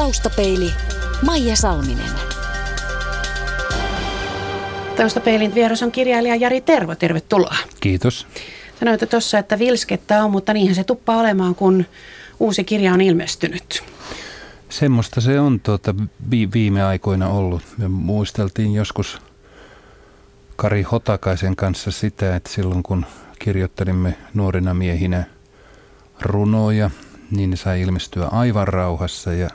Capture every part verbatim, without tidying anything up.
Taustapeili, Maija Salminen. Taustapeilin vieras on kirjailija Jari Tervo, tervetuloa. Kiitos. Sanoit tuossa, että vilskettä on, mutta niinhän se tuppaa olemaan, kun uusi kirja on ilmestynyt. Semmoista se on tuota, viime aikoina ollut. Me muisteltiin joskus Kari Hotakaisen kanssa sitä, että silloin kun kirjoittelimme nuorina miehinä runoja, niin ne sai ilmestyä aivan rauhassa ja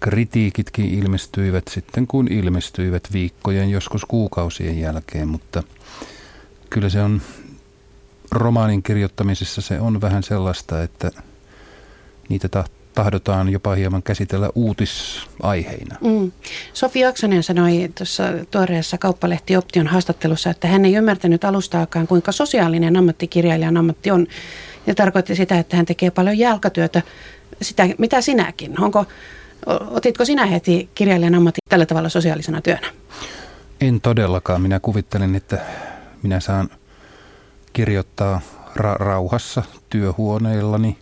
kritiikitkin ilmestyivät sitten, kun ilmestyivät viikkojen, joskus kuukausien jälkeen, mutta kyllä se on, romaanin kirjoittamisessa se on vähän sellaista, että niitä tahdotaan jopa hieman käsitellä uutisaiheina. Mm. Sofi Oksanen sanoi tuossa tuoreessa Kauppalehti Option haastattelussa, että hän ei ymmärtänyt alustaakaan, kuinka sosiaalinen ammattikirjailijan ammatti on, ja tarkoitti sitä, että hän tekee paljon jalkatyötä, sitä mitä sinäkin. Onko Otitko sinä heti kirjailijan ammatin tällä tavalla sosiaalisena työnä? En todellakaan. Minä kuvittelen, että minä saan kirjoittaa ra- rauhassa työhuoneillani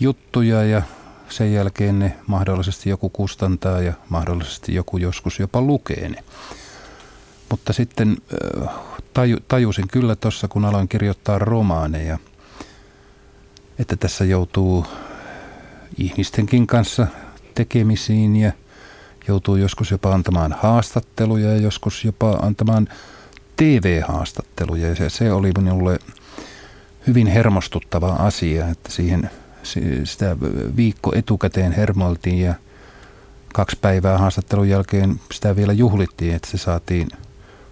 juttuja ja sen jälkeen ne mahdollisesti joku kustantaa ja mahdollisesti joku joskus jopa lukee ne. Mutta sitten taju- tajusin kyllä tuossa, kun aloin kirjoittaa romaaneja, että tässä joutuu ihmistenkin kanssa tekemisiin ja joutuu joskus jopa antamaan haastatteluja ja joskus jopa antamaan T V-haastatteluja. Ja se, se oli minulle hyvin hermostuttava asia, että siihen, sitä viikko etukäteen hermoiltiin ja kaksi päivää haastattelun jälkeen sitä vielä juhlittiin, että se saatiin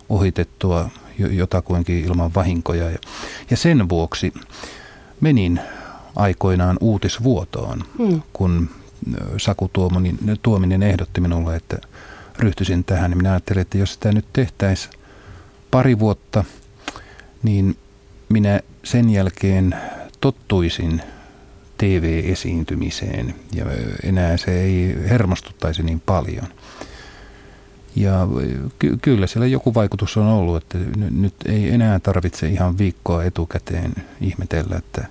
ohitettua jotakuinkin ilman vahinkoja. Ja sen vuoksi menin aikoinaan uutisvuotoon, hmm. kun Saku Tuominen, Tuominen ehdotti minulle, että ryhtyisin tähän. Minä ajattelin, että jos sitä nyt tehtäisiin pari vuotta, niin minä sen jälkeen tottuisin T V-esiintymiseen ja enää se ei hermostuttaisi niin paljon. Ja ky- kyllä siellä joku vaikutus on ollut, että n- nyt ei enää tarvitse ihan viikkoa etukäteen ihmetellä, että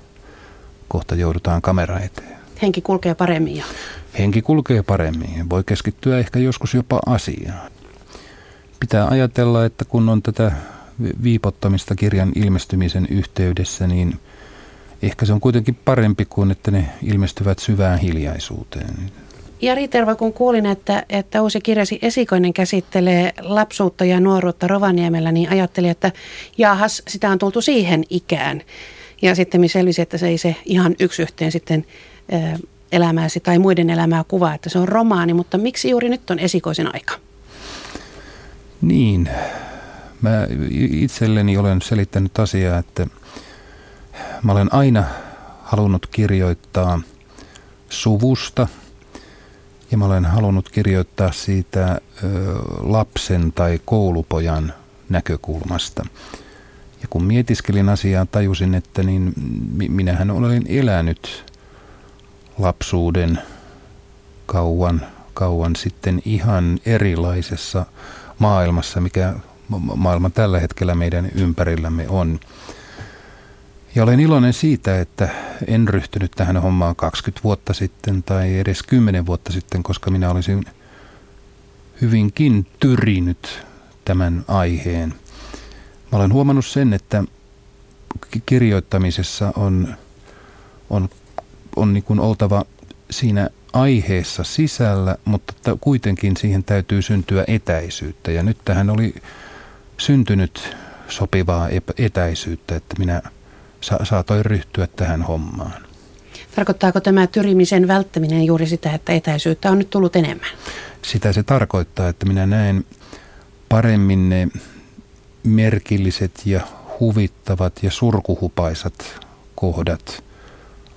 kohta joudutaan kamera eteen. Henki kulkee paremmin jo. Henki kulkee paremmin. Voi keskittyä ehkä joskus jopa asiaan. Pitää ajatella, että kun on tätä viipottamista kirjan ilmestymisen yhteydessä, niin ehkä se on kuitenkin parempi kuin, että ne ilmestyvät syvään hiljaisuuteen. Jari Tervo, kun kuulin, että, että uusi kirjasi Esikoinen käsittelee lapsuutta ja nuoruutta Rovaniemellä, niin ajattelin, että jaahas, sitä on tultu siihen ikään. Ja sitten selvisi, että se ei se ihan yksi yhteen sitten elämääsi tai muiden elämää kuvaa, että se on romaani, mutta miksi juuri nyt on Esikoisen aika? Niin, mä itselleni olen selittänyt asiaa, että mä olen aina halunnut kirjoittaa suvusta ja mä olen halunnut kirjoittaa siitä lapsen tai koulupojan näkökulmasta. Ja kun mietiskelin asiaa, tajusin, että niin minähän olen elänyt lapsuuden kauan, kauan sitten ihan erilaisessa maailmassa, mikä maailma tällä hetkellä meidän ympärillämme on. Ja olen iloinen siitä, että en ryhtynyt tähän hommaan kaksikymmentä vuotta sitten tai edes kymmenen vuotta sitten, koska minä olisin hyvinkin tyrinyt tämän aiheen. Mä olen huomannut sen, että kirjoittamisessa on, on, on niin kuin oltava siinä aiheessa sisällä, mutta t- kuitenkin siihen täytyy syntyä etäisyyttä. Ja nyt tähän oli syntynyt sopivaa etäisyyttä, että minä sa- saatoin ryhtyä tähän hommaan. Tarkoittaako tämä tyrimisen välttäminen juuri sitä, että etäisyyttä on nyt tullut enemmän? Sitä se tarkoittaa, että minä näen paremmin ne merkilliset ja huvittavat ja surkuhupaisat kohdat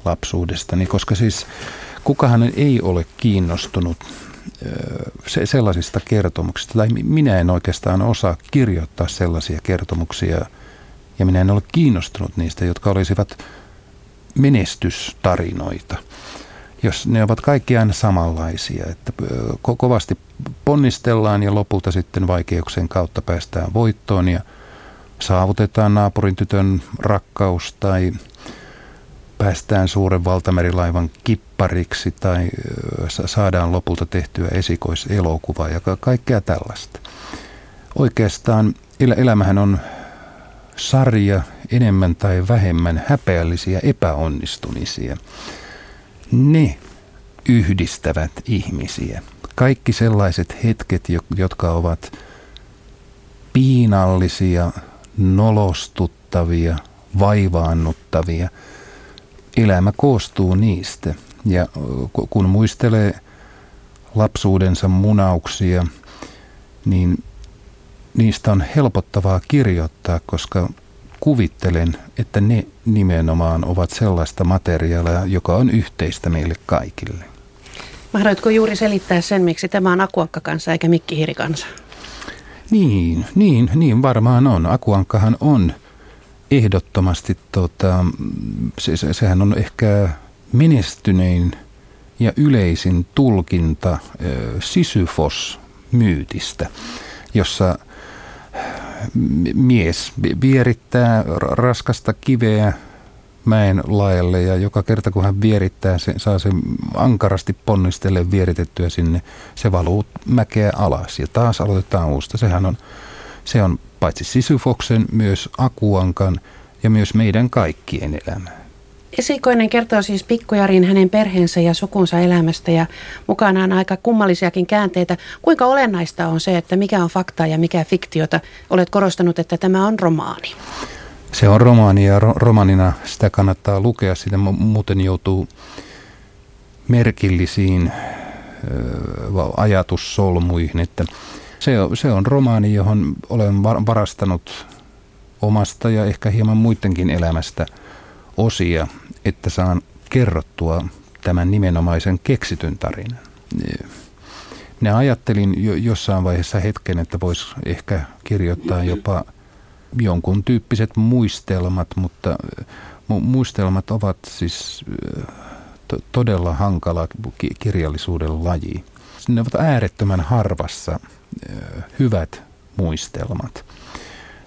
lapsuudestani, koska siis kukahan ei ole kiinnostunut sellaisista kertomuksista, tai minä en oikeastaan osaa kirjoittaa sellaisia kertomuksia, ja minä en ole kiinnostunut niistä, jotka olisivat menestystarinoita. Jos ne ovat kaikki aina samanlaisia, että ko- kovasti ponnistellaan ja lopulta sitten vaikeuksien kautta päästään voittoon ja saavutetaan naapurin tytön rakkaus tai päästään suuren valtamerilaivan kippariksi tai saadaan lopulta tehtyä esikoiselokuvaa ja kaikkea tällaista. Oikeastaan elämähän on sarja enemmän tai vähemmän häpeällisiä epäonnistumisia. Ne yhdistävät ihmisiä. Kaikki sellaiset hetket, jotka ovat piinallisia, nolostuttavia, vaivaannuttavia. Elämä koostuu niistä. Ja kun muistelee lapsuudensa munauksia, niin niistä on helpottavaa kirjoittaa, koska kuvittelen, että ne nimenomaan ovat sellaista materiaalia, joka on yhteistä meille kaikille. Mahdoitko juuri selittää sen, miksi tämä on akuankkakansa eikä mikkihiirikansa? Niin, niin, niin varmaan on. Akuankkahan on ehdottomasti, tota, se, se, sehän on ehkä menestynein ja yleisin tulkinta Sisyfos-myytistä, jossa mies vierittää raskasta kiveä mäen laelle ja joka kerta kun hän vierittää, se, saa sen ankarasti ponnistellen vieritettyä sinne, se valuu mäkeä alas ja taas aloitetaan uusta. Sehän on, se on paitsi Sisyfoksen, myös akuankan ja myös meidän kaikkien elämää. Esikoinen kertoo siis pikkujarin hänen perheensä ja sukunsa elämästä ja mukanaan aika kummallisiakin käänteitä. Kuinka olennaista on se, että mikä on faktaa ja mikä fiktiota? Olet korostanut, että tämä on romaani. Se on romaani ja ro- romaanina sitä kannattaa lukea. Sitä muuten joutuu merkillisiin ö, ajatussolmuihin. Että se, on, se on romaani, johon olen varastanut omasta ja ehkä hieman muidenkin elämästä osia, että saan kerrottua tämän nimenomaisen keksityn tarinan. Minä ajattelin jo, jossain vaiheessa hetken, että voisi ehkä kirjoittaa jopa jonkun tyyppiset muistelmat, mutta mu- muistelmat ovat siis to- todella hankala ki- kirjallisuuden laji. Ne ovat äärettömän harvassa hyvät muistelmat.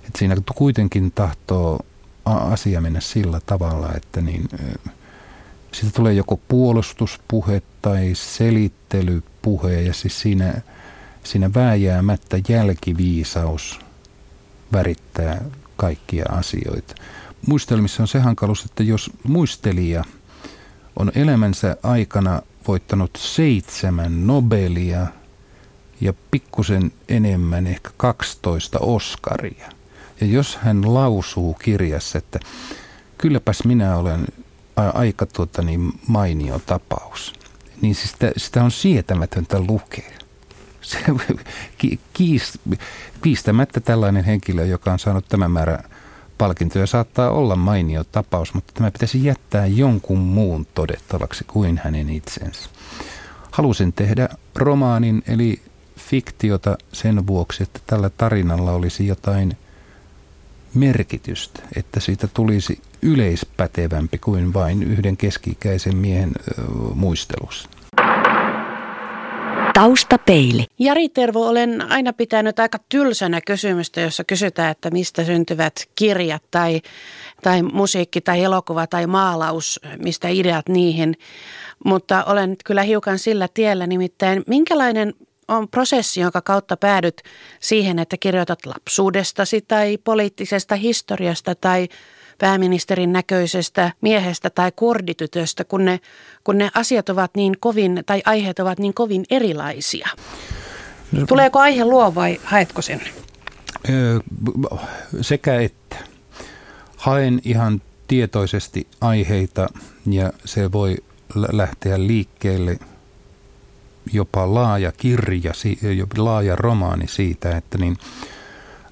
Et siinä kuitenkin tahtoo asia mennä sillä tavalla, että niin, siitä tulee joko puolustuspuhe tai selittelypuhe ja siis siinä, siinä vääjäämättä jälkiviisaus värittää kaikkia asioita. Muistelmissa on se hankaluus, että jos muistelija on elämänsä aikana voittanut seitsemän Nobelia ja pikkusen enemmän ehkä kaksitoista Oscaria, ja jos hän lausuu kirjassa, että kylläpäs minä olen aika tuota, niin mainio tapaus, niin siis sitä, sitä on sietämätöntä lukea. Se, kiist, kiistämättä tällainen henkilö, joka on saanut tämän määrän palkintoja, saattaa olla mainio tapaus, mutta tämä pitäisi jättää jonkun muun todettavaksi kuin hänen itsensä. Halusin tehdä romaanin eli fiktiota sen vuoksi, että tällä tarinalla olisi jotain merkitystä, että siitä tulisi yleispätevämpi kuin vain yhden keski-ikäisen miehen ö, muistelussa. Taustapeili. Jari Tervo, olen aina pitänyt aika tylsänä kysymystä, jossa kysytään, että mistä syntyvät kirjat tai, tai musiikki tai elokuva tai maalaus, mistä ideat niihin. Mutta olen kyllä hiukan sillä tiellä, nimittäin minkälainen on prosessi, jonka kautta päädyt siihen, että kirjoitat lapsuudestasi tai poliittisesta historiasta tai pääministerin näköisestä miehestä tai kurditytöstä, kun ne, kun ne asiat ovat niin kovin tai aiheet ovat niin kovin erilaisia. Tuleeko aihe luo vai haetko sen? Sekä että. Haen ihan tietoisesti aiheita ja se voi lähteä liikkeelle jopa laaja kirja, laaja romaani siitä, että niin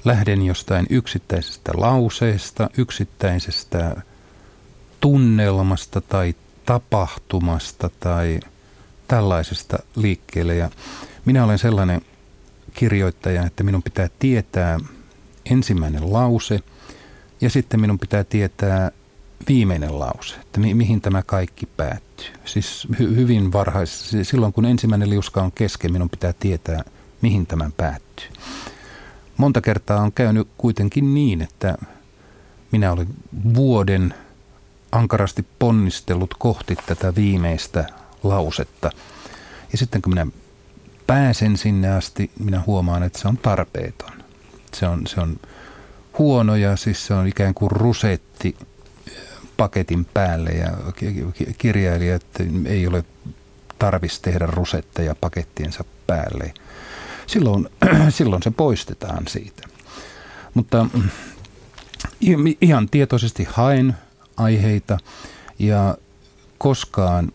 lähden jostain yksittäisestä lauseesta, yksittäisestä tunnelmasta tai tapahtumasta tai tällaisesta liikkeelle. Ja minä olen sellainen kirjoittaja, että minun pitää tietää ensimmäinen lause ja sitten minun pitää tietää viimeinen lause, että mi- mihin tämä kaikki päättyy. Siis hy- hyvin varhais, silloin kun ensimmäinen liuska on kesken, minun pitää tietää, mihin tämä päättyy. Monta kertaa on käynyt kuitenkin niin, että minä olin vuoden ankarasti ponnistellut kohti tätä viimeistä lausetta. Ja sitten kun minä pääsen sinne asti, minä huomaan, että se on tarpeeton. Se on, se on huono ja siis se on ikään kuin rusetti paketin päälle ja kirjailijat ei ole tarvis tehdä rusetteja pakettiensa päälle. Silloin, silloin se poistetaan siitä. Mutta ihan tietoisesti haen aiheita ja koskaan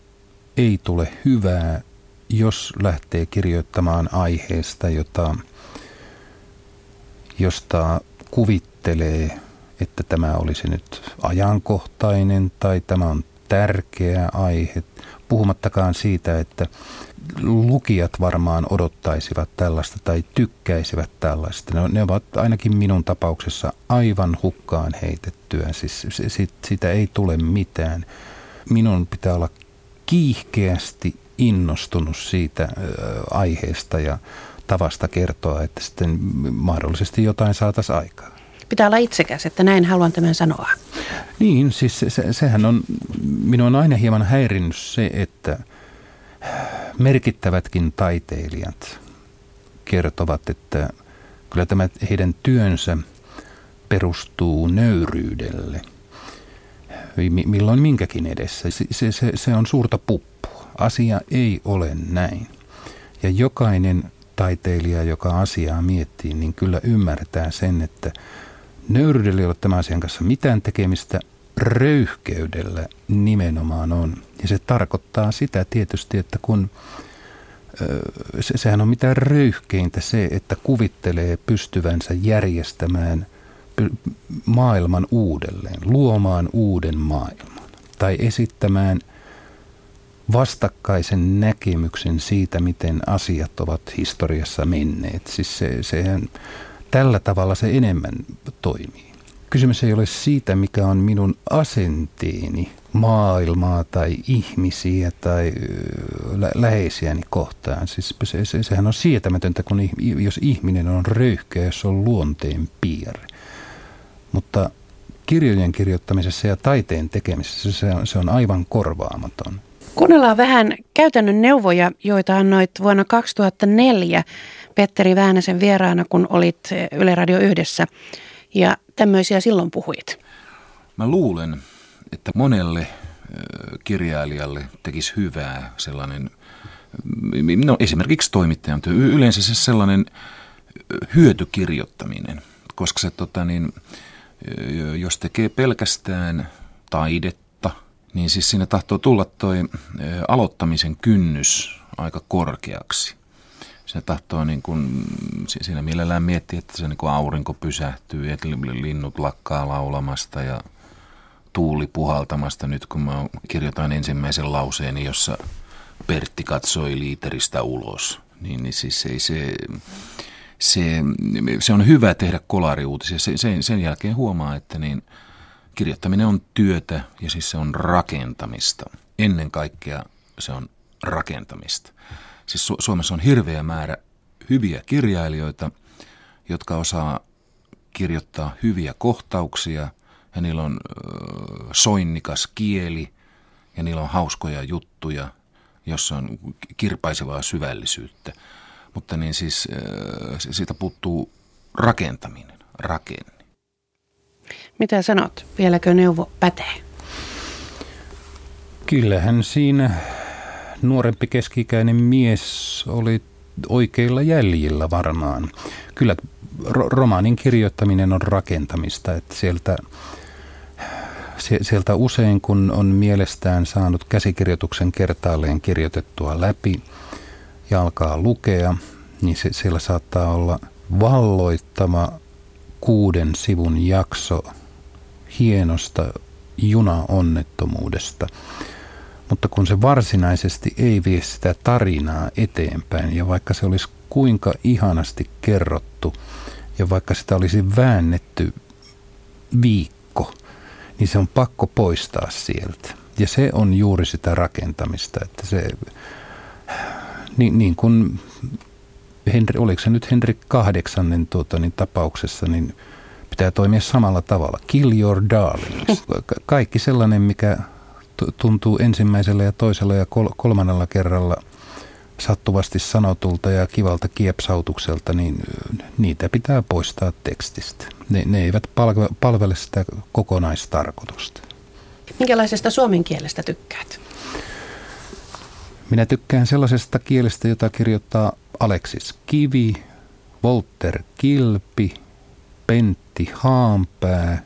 ei tule hyvää, jos lähtee kirjoittamaan aiheesta, jota, josta kuvittelee, että tämä olisi nyt ajankohtainen tai tämä on tärkeä aihe. Puhumattakaan siitä, että lukijat varmaan odottaisivat tällaista tai tykkäisivät tällaista. Ne ovat ainakin minun tapauksessa aivan hukkaan heitettyä. Siis sitä ei tule mitään. Minun pitää olla kiihkeästi innostunut siitä aiheesta ja tavasta kertoa, että sitten mahdollisesti jotain saataisiin aikaan. Pitää olla itsekäs, että näin haluan tämän sanoa. Niin, siis se, se, sehän on, minua on aina hieman häirinnyt se, että merkittävätkin taiteilijat kertovat, että kyllä tämä heidän työnsä perustuu nöyryydelle. Milloin minkäkin edessä. Se, se, se on suurta puppua. Asia ei ole näin. Ja jokainen taiteilija, joka asiaa miettii, niin kyllä ymmärtää sen, että nöyryydellä ei ole tämän asian kanssa mitään tekemistä, röyhkeydellä nimenomaan on. Ja se tarkoittaa sitä tietysti, että kun, se, sehän on mitään röyhkeintä se, että kuvittelee pystyvänsä järjestämään maailman uudelleen, luomaan uuden maailman tai esittämään vastakkaisen näkemyksen siitä, miten asiat ovat historiassa menneet. Siis se, sehän, tällä tavalla se enemmän toimii. Kysymys ei ole siitä, mikä on minun asenteeni maailmaa tai ihmisiä tai lä- läheisiäni kohtaan. Siis se, se, sehän on sietämätöntä, kun, jos ihminen on röyhkeä, jos on luonteen piirre. Mutta kirjojen kirjoittamisessa ja taiteen tekemisessä se on, se on aivan korvaamaton. Kuunnellaan vähän käytännön neuvoja, joita annoit vuonna kaksituhattaneljä Petteri Väänäsen vieraana, kun olit Yle Radio Yhdessä. Ja tämmöisiä silloin puhuit. Mä luulen, että monelle kirjailijalle tekisi hyvää sellainen, no esimerkiksi toimittajan työ, yleensä se sellainen hyötykirjoittaminen. Koska se, tota niin, jos tekee pelkästään taidetta, niin siis siinä tahtoo tulla toi aloittamisen kynnys aika korkeaksi. Siinä tahtoo niin kuin, siinä mielellään miettiä, että se niin kuin aurinko pysähtyy, että linnut lakkaa laulamasta ja tuuli puhaltamasta. Nyt kun mä kirjoitan ensimmäisen lauseeni, jossa Pertti katsoi liiteristä ulos, niin, niin siis ei se... Se, se on hyvä tehdä kolariuutisia. Sen, sen jälkeen huomaa, että niin kirjoittaminen on työtä ja siis se on rakentamista. Ennen kaikkea se on rakentamista. Siis Su- Suomessa on hirveä määrä hyviä kirjailijoita, jotka osaa kirjoittaa hyviä kohtauksia ja niillä on äh, soinnikas kieli ja niillä on hauskoja juttuja, jossa on kirpaisevaa syvällisyyttä. Mutta niin siis siitä puuttuu rakentaminen, rakenne. Mitä sanot? Vieläkö neuvo pätee? Kyllähän siinä nuorempi keski-ikäinen mies oli oikeilla jäljillä varmaan. Kyllä romaanin kirjoittaminen on rakentamista, että sieltä... Sieltä usein, kun on mielestään saanut käsikirjoituksen kertaalleen kirjoitettua läpi ja alkaa lukea, niin se, siellä saattaa olla valloittava kuuden sivun jakso hienosta junaonnettomuudesta. Mutta kun se varsinaisesti ei vie sitä tarinaa eteenpäin, ja vaikka se olisi kuinka ihanasti kerrottu, ja vaikka sitä olisi väännetty viikko, niin se on pakko poistaa sieltä. Ja se on juuri sitä rakentamista, että se... Niin, niin kuin, Henri, oliko se nyt Henri kahdeksannen tuota, niin tapauksessa, niin pitää toimia samalla tavalla. Kill your darlings. Kaikki sellainen, mikä tuntuu ensimmäisellä ja toisella ja kol- kolmannella kerralla sattuvasti sanotulta ja kivalta kiepsautukselta, niin niitä pitää poistaa tekstistä. Ne, ne eivät palve- palvele sitä kokonaistarkoitusta. Minkälaisesta suomen kielestä tykkäät? Minä tykkään sellaisesta kielestä, jota kirjoittaa Aleksis Kivi, Volter Kilpi, Pentti Haanpää.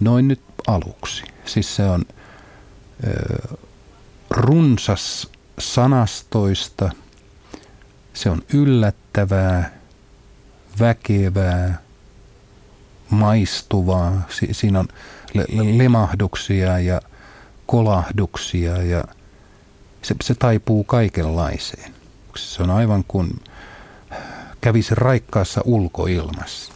Noin nyt aluksi. Siis se on ö, runsas sanastoista, se on yllättävää, väkevää, maistuvaa. Si- siinä on le- lemahduksia ja kolahduksia ja se, se taipuu kaikenlaiseen. Se on aivan kuin kävisi raikkaassa ulkoilmassa.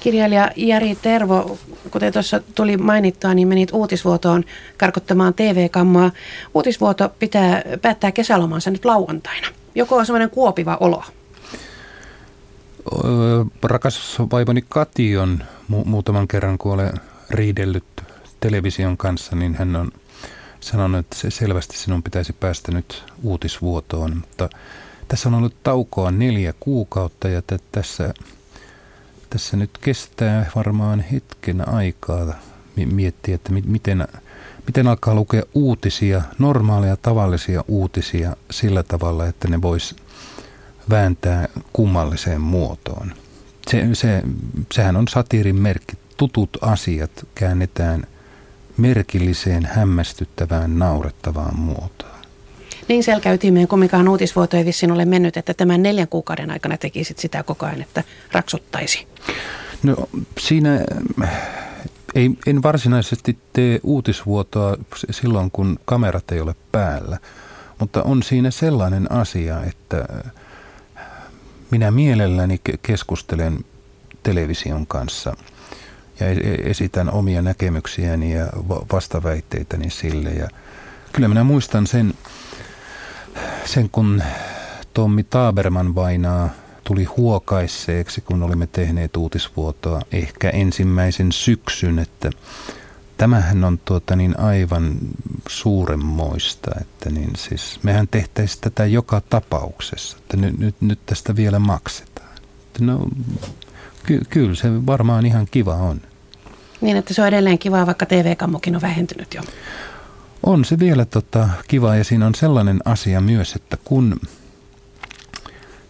Kirjailija Jari Tervo, kuten tuossa tuli mainittua, niin menit Uutisvuotoon karkottamaan T V-kammaa. Uutisvuoto pitää päättää kesälomansa nyt lauantaina. Joko on semmoinen kuopiva olo? Rakas vaimoni Kati on mu- muutaman kerran, kun olen riidellyt television kanssa, niin hän on sanonut, että se selvästi sinun pitäisi päästä nyt Uutisvuotoon. Mutta tässä on ollut taukoa neljä kuukautta ja t- tässä... Tässä nyt kestää varmaan hetken aikaa miettiä, että miten, miten alkaa lukea uutisia, normaaleja tavallisia uutisia sillä tavalla, että ne vois vääntää kummalliseen muotoon. Se, se, sehän on satiirin merkki. Tutut asiat käännetään merkilliseen, hämmästyttävään, naurettavaan muotoon. Niin selkäytimeen kumminkaan Uutisvuoto ei vissiin ole mennyt, että tämän neljän kuukauden aikana tekisit sitä koko ajan, että raksuttaisi. No siinä ei, en varsinaisesti tee Uutisvuotoa silloin, kun kamerat ei ole päällä, mutta on siinä sellainen asia, että minä mielelläni keskustelen television kanssa ja esitän omia näkemyksiäni ja vastaväitteitäni sille. Ja kyllä minä muistan sen... Sen kun Tommi Taaberman vainaa tuli huokaisseeksi, kun olimme tehneet Uutisvuotoa ehkä ensimmäisen syksyn, että tämähän on tuota niin aivan suuremmoista, että niin siis mehän tehtäisiin tätä joka tapauksessa, että nyt, nyt, nyt tästä vielä maksetaan. No ky, kyllä se varmaan ihan kiva on. Niin, että se on edelleen kivaa, vaikka T V-kammokin on vähentynyt jo. On se vielä tota, kiva ja siinä on sellainen asia myös, että kun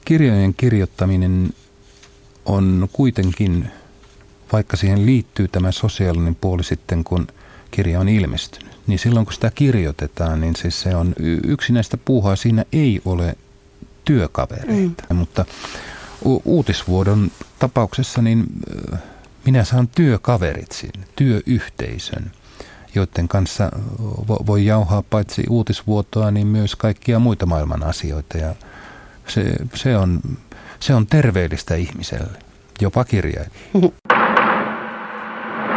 kirjojen kirjoittaminen on kuitenkin, vaikka siihen liittyy tämä sosiaalinen puoli sitten, kun kirja on ilmestynyt, niin silloin kun sitä kirjoitetaan, niin siis se on yksinäistä puuhaa, siinä ei ole työkavereita. Mm. Mutta u- Uutisvuodon tapauksessa niin minä saan työkaverit sinne, työyhteisön, joiden kanssa voi jauhaa paitsi Uutisvuotoa, niin myös kaikkia muita maailman asioita. Ja se, se, on, se on terveellistä ihmiselle, jopa kirjailijalle.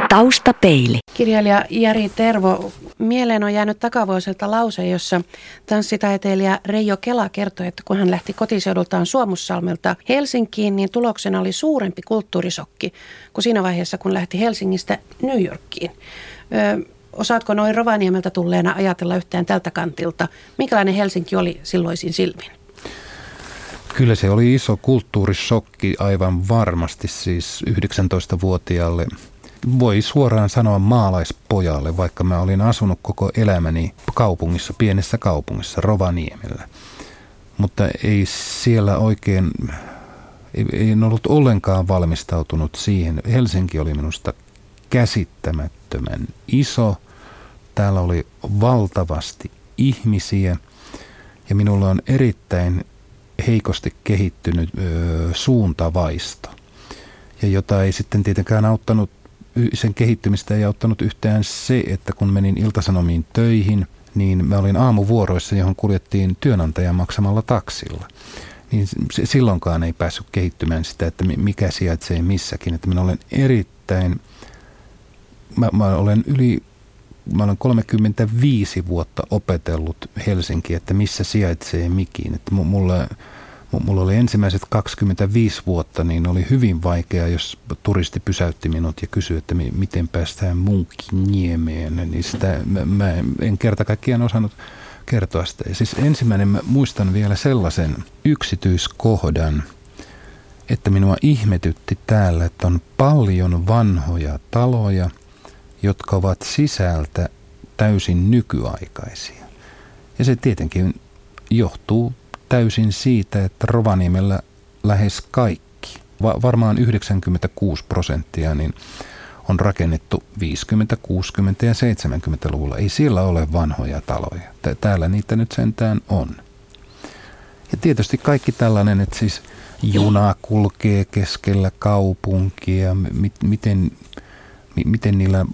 Taustapeili. Kirjailija Jari Tervo, mieleen on jäänyt takavuosilta lause, jossa tanssitaiteilija Reijo Kela kertoi, että kun hän lähti kotiseudultaan Suomussalmelta Helsinkiin, niin tuloksena oli suurempi kulttuurisokki kuin siinä vaiheessa, kun lähti Helsingistä New Yorkiin. Öö, Osaatko noin Rovaniemeltä tulleena ajatella yhtään tältä kantilta? Minkälainen Helsinki oli silloisin silmin? Kyllä se oli iso kulttuurishokki aivan varmasti, siis yhdeksäntoistavuotiaalle. Voi suoraan sanoa maalaispojalle, vaikka mä olin asunut koko elämäni kaupungissa, pienessä kaupungissa Rovaniemellä. Mutta ei siellä oikein, ei, en ollut ollenkaan valmistautunut siihen. Helsinki oli minusta käsittämättömän iso. Täällä oli valtavasti ihmisiä ja minulla on erittäin heikosti kehittynyt ö, suuntavaisto. Ja jota ei sitten tietenkään auttanut, sen kehittymistä ei auttanut yhtään se, että kun menin Ilta-Sanomiin töihin, niin mä olin aamuvuoroissa, johon kuljettiin työnantajan maksamalla taksilla. Niin silloinkaan ei päässyt kehittymään sitä, että mikä sijaitsee missäkin. Että minä olen erittäin Mä, mä olen yli mä olen kolmekymmentäviisi vuotta opetellut Helsinkiä, että missä sijaitsee mikin. Että mulla, mulla oli ensimmäiset kaksikymmentäviisi vuotta, niin oli hyvin vaikea, jos turisti pysäytti minut ja kysyi, että miten päästään Munkkiniemeen, niin sitä mä, mä en kerta kaikkiaan osannut kertoa sitä. Ja siis ensimmäinen mä muistan vielä sellaisen yksityiskohdan, että minua ihmetytti täällä, että on paljon vanhoja taloja, jotka ovat sisältä täysin nykyaikaisia. Ja se tietenkin johtuu täysin siitä, että Rovaniemellä lähes kaikki, va- varmaan yhdeksänkymmentäkuusi prosenttia, niin on rakennettu viisikymmentä-, kuusikymmentä- ja seitsemänkymmentäluvulla. Ei siellä ole vanhoja taloja. Täällä niitä nyt sentään on. Ja tietysti kaikki tällainen, että siis juna kulkee keskellä kaupunkia, mi- miten, mi- miten niillä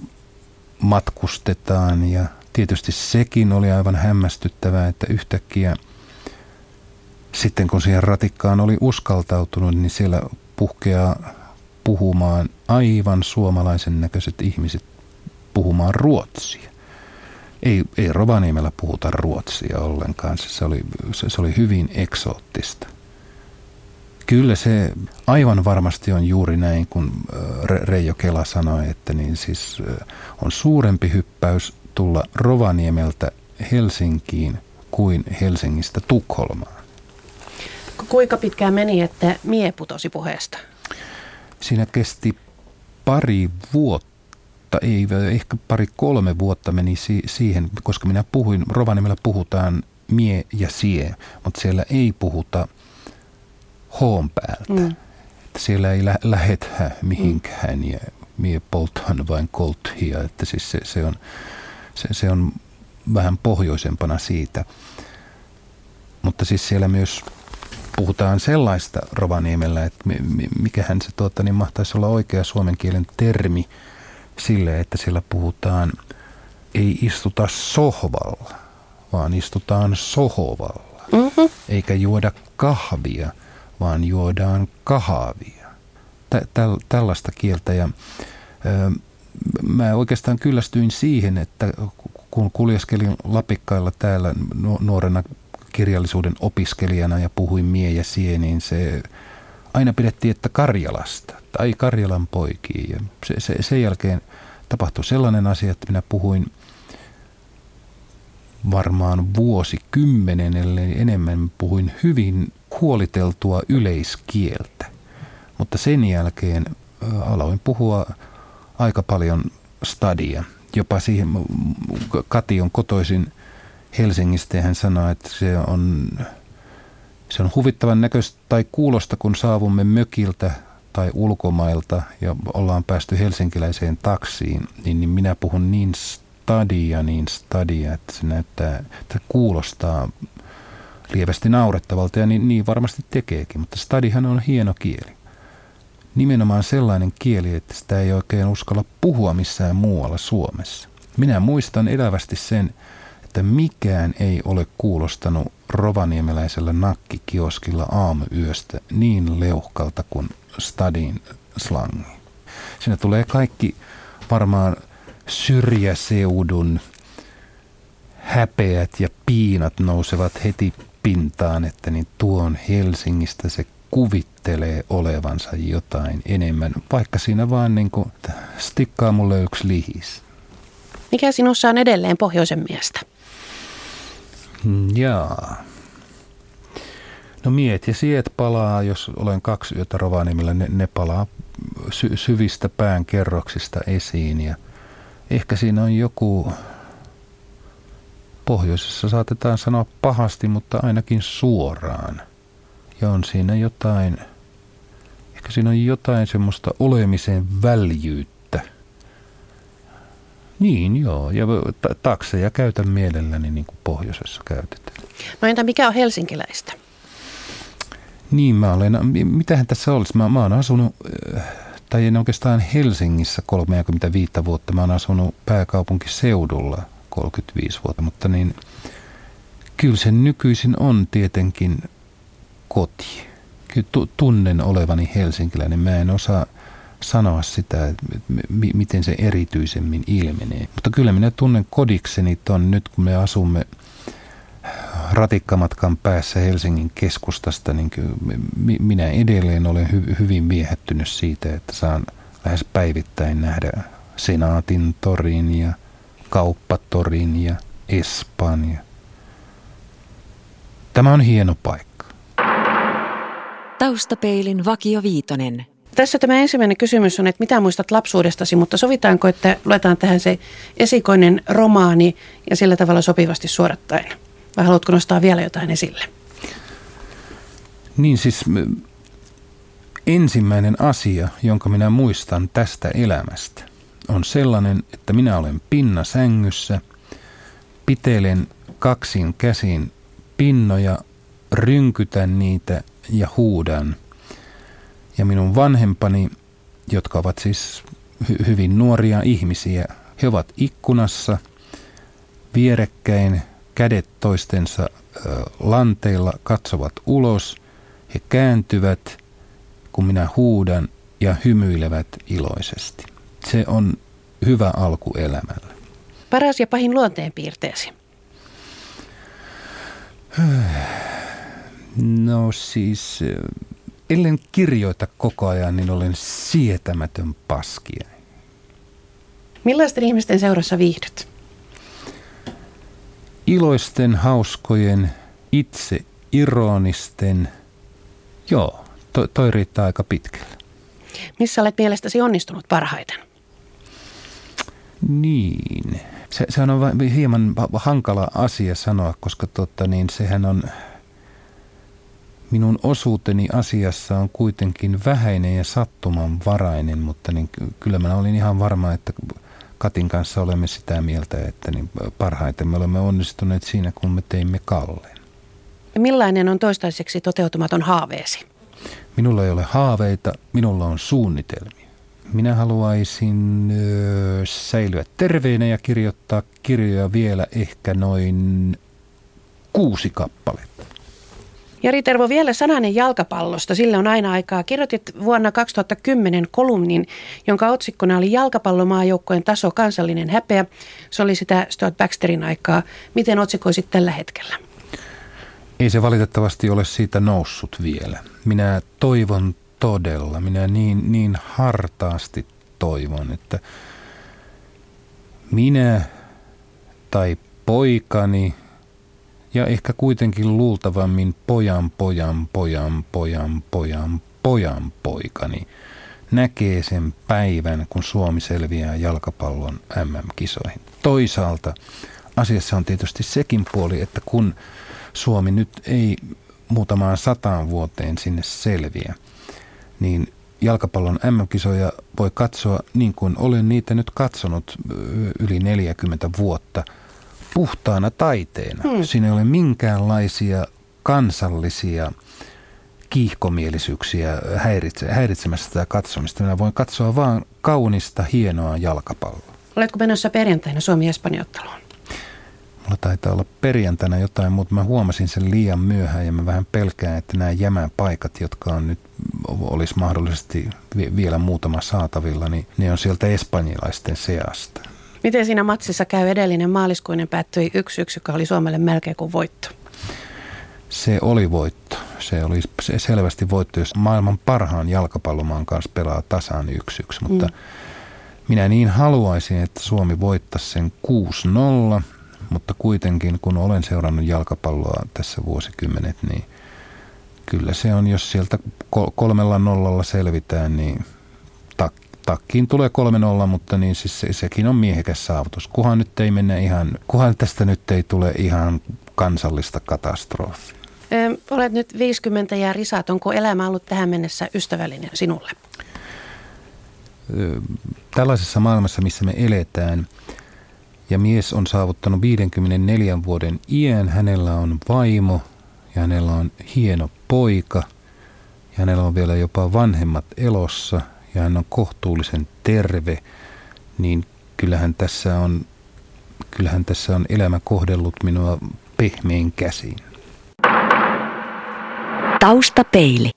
matkustetaan. Ja tietysti sekin oli aivan hämmästyttävää, että yhtäkkiä sitten kun siihen ratikkaan oli uskaltautunut, niin siellä puhkeaa puhumaan aivan suomalaisen näköiset ihmiset puhumaan ruotsia. Ei, ei Rovaniemellä puhuta ruotsia ollenkaan, se oli, se oli hyvin eksoottista. Kyllä se aivan varmasti on juuri näin, kun Reijo Kela sanoi, että niin siis on suurempi hyppäys tulla Rovaniemeltä Helsinkiin kuin Helsingistä Tukholmaan. Kuinka pitkään meni, että mie putosi puheesta? Siinä kesti pari vuotta, ei, ehkä pari kolme vuotta meni si- siihen, koska minä puhuin, Rovaniemellä puhutaan mie ja sie, mutta siellä ei puhuta hoon päältä. Mm. Että siellä ei lä- lähetä mihinkään mm. ja mie poltaan vain kolthia, että siis se, se, on, se, se on vähän pohjoisempana siitä. Mutta siis siellä myös puhutaan sellaista Rovaniemellä, että mikähän se tuota, niin mahtaisi olla oikea suomen kielen termi sille, että siellä puhutaan, ei istuta sohvalla, vaan istutaan sohovalla. Mm-hmm. Eikä juoda kahvia, vaan juodaan kahvia. Tä, täl, tällaista kieltä. Ja, ö, mä oikeastaan kyllästyin siihen, että kun kuljeskelin Lapikkailla täällä nuorena kirjallisuuden opiskelijana ja puhuin mie ja sie, niin se aina pidettiin, että Karjalasta tai Karjalan poikia. Se, se, sen jälkeen tapahtui sellainen asia, että minä puhuin varmaan vuosikymmenen, eli enemmän puhuin hyvin huoliteltua yleiskieltä. Mutta sen jälkeen aloin puhua aika paljon stadia. Jopa siihen, Kati on kotoisin Helsingistä, ja hän sanoi, että se on, se on huvittavan näköistä tai kuulosta, kun saavumme mökiltä tai ulkomailta ja ollaan päästy helsinkiläiseen taksiin, niin, niin minä puhun niin stadia, niin stadia, että se näyttää, että kuulostaa lievästi naurettavalta, ja niin, niin varmasti tekeekin, mutta stadihan on hieno kieli. Nimenomaan sellainen kieli, että sitä ei oikein uskalla puhua missään muualla Suomessa. Minä muistan elävästi sen, että mikään ei ole kuulostanut rovaniemeläisellä nakkikioskilla aamuyöstä niin leuhkalta kuin stadin slangi. Siinä tulee kaikki varmaan syrjäseudun häpeät ja piinat nousevat heti pintaan, että niin tuo on Helsingistä, se kuvittelee olevansa jotain enemmän, vaikka siinä vaan niin kuin stikkaa mulle yksi lihis. Mikä sinussa on edelleen pohjoisen miestä? Jaa. No miet ja siet palaa, jos olen kaksi yötä Rovaniemellä, ne, ne palaa sy- syvistä pään kerroksista esiin. Ja ehkä siinä on joku, pohjoisessa saatetaan sanoa pahasti, mutta ainakin suoraan. Ja on siinä jotain, ehkä siinä on jotain semmoista olemisen väljyyttä. Niin joo, ja takseja käytän mielelläni niin kuin pohjoisessa käytetään. No entä mikä on helsinkiläistä? Niin mä olen, mitähän tässä olisi, mä, mä oon asunut, tai en oikeastaan Helsingissä kolmekymmentäviisi vuotta, mä oon asunut pääkaupunkiseudulla kolmekymmentäviisi vuotta, mutta niin kyllä se nykyisin on tietenkin koti. Kyllä tunnen olevani helsinkiläinen, mä en osaa sanoa sitä, että miten se erityisemmin ilmenee. Mutta kyllä minä tunnen kodikseni ton nyt, kun me asumme ratikkamatkan päässä Helsingin keskustasta, niin minä edelleen olen hy- hyvin viehättynyt siitä, että saan lähes päivittäin nähdä Senaatin torin ja Kauppatorin ja Espanja. Tämä on hieno paikka. Taustapeilin Vakio Viitonen. Tässä tämä ensimmäinen kysymys on, että mitä muistat lapsuudestasi, mutta sovitaanko, että luetaan tähän se esikoinen romaani ja sillä tavalla sopivasti suorattain? Vai haluatko nostaa vielä jotain esille? Niin siis ensimmäinen asia, jonka minä muistan tästä elämästä, on sellainen, että minä olen pinnasängyssä, pitelen kaksin käsin pinnoja, rynkytän niitä ja huudan. Ja minun vanhempani, jotka ovat siis hy- hyvin nuoria ihmisiä, he ovat ikkunassa vierekkäin, kädet toistensa ö, lanteilla, katsovat ulos. He kääntyvät, kun minä huudan, ja hymyilevät iloisesti. Se on hyvä alku elämälle. Paras ja pahin luonteenpiirteesi? No siis... Ellen kirjoita koko ajan, niin olen sietämätön paskia. Millaisten ihmisten seurassa viihdyt? Iloisten, hauskojen, itse ironisten. Joo, to, toi riittää aika pitkälle. Missä olet mielestäsi onnistunut parhaiten? Niin. Se, sehän on hieman hankala asia sanoa, koska totta, niin sehän on... Minun osuuteni asiassa on kuitenkin vähäinen ja sattumanvarainen, mutta niin kyllä minä olin ihan varma, että Katin kanssa olemme sitä mieltä, että niin parhaiten me olemme onnistuneet siinä, kun me teimme Kallen. Millainen on toistaiseksi toteutumaton haaveesi? Minulla ei ole haaveita, minulla on suunnitelmia. Minä haluaisin öö, säilyä terveenä ja kirjoittaa kirjoja vielä ehkä noin kuusi kappaletta. Jari Tervo, vielä sananen jalkapallosta. Sillä on aina aikaa. Kirjoitit vuonna kaksituhattakymmenen kolumnin, jonka otsikkona oli jalkapallomaajoukkojen taso, kansallinen häpeä. Se oli sitä Stuart Baxterin aikaa. Miten otsikoisit tällä hetkellä? Ei se valitettavasti ole siitä noussut vielä. Minä toivon todella, minä niin, niin hartaasti toivon, että minä tai poikani... Ja ehkä kuitenkin luultavammin pojan, pojan, pojan, pojan, pojan, pojan poikani näkee sen päivän, kun Suomi selviää jalkapallon äm äm-kisoihin. Toisaalta asiassa on tietysti sekin puoli, että kun Suomi nyt ei muutamaan sataan vuoteen sinne selviä, niin jalkapallon äm äm-kisoja voi katsoa niin kuin olen niitä nyt katsonut yli neljäkymmentä vuotta. Puhtaana taiteena. Hmm. Siinä ei ole minkäänlaisia kansallisia kiihkomielisyyksiä häiritse, häiritsemässä sitä katsomista. Minä voin katsoa vaan kaunista, hienoa jalkapalloa. Oletko menossa perjantaina Suomi-Espanja-otteluun? Mulla taitaa olla perjantaina jotain, mutta mä huomasin sen liian myöhään ja mä vähän pelkään, että nämä jämän paikat, jotka on nyt, olisi mahdollisesti vielä muutama saatavilla, niin ne on sieltä espanjalaisten seasta. Miten siinä matsissa käy? Edellinen maaliskuinen päättyi yksi yksi, joka oli Suomelle melkein kuin voitto? Se oli voitto. Se oli selvästi voitto, jos maailman parhaan jalkapallomaan kanssa pelaa tasan yksi yksi. Mutta mm. minä niin haluaisin, että Suomi voittaisi sen kuusi nolla, mutta kuitenkin kun olen seurannut jalkapalloa tässä vuosikymmenet, niin kyllä se on, jos sieltä kolmella nollalla selvitään, niin takki. Takkiin tulee kolme nolla, mutta niin siis se, sekin on miehekäs saavutus. Kuhan nyt ei mennä ihan, kuhan tästä nyt ei tule ihan kansallista katastrofia. Öö, olet nyt viisikymmentä ja risaat. Onko elämä ollut tähän mennessä ystävällinen sinulle? Öö, tällaisessa maailmassa, missä me eletään ja mies on saavuttanut viidenkymmenenneljän vuoden iän, hänellä on vaimo ja hänellä on hieno poika ja hänellä on vielä jopa vanhemmat elossa. Ja hän on kohtuullisen terve, niin kyllähän tässä on, kyllähän tässä on elämä kohdellut minua pehmein käsin. Taustapeili.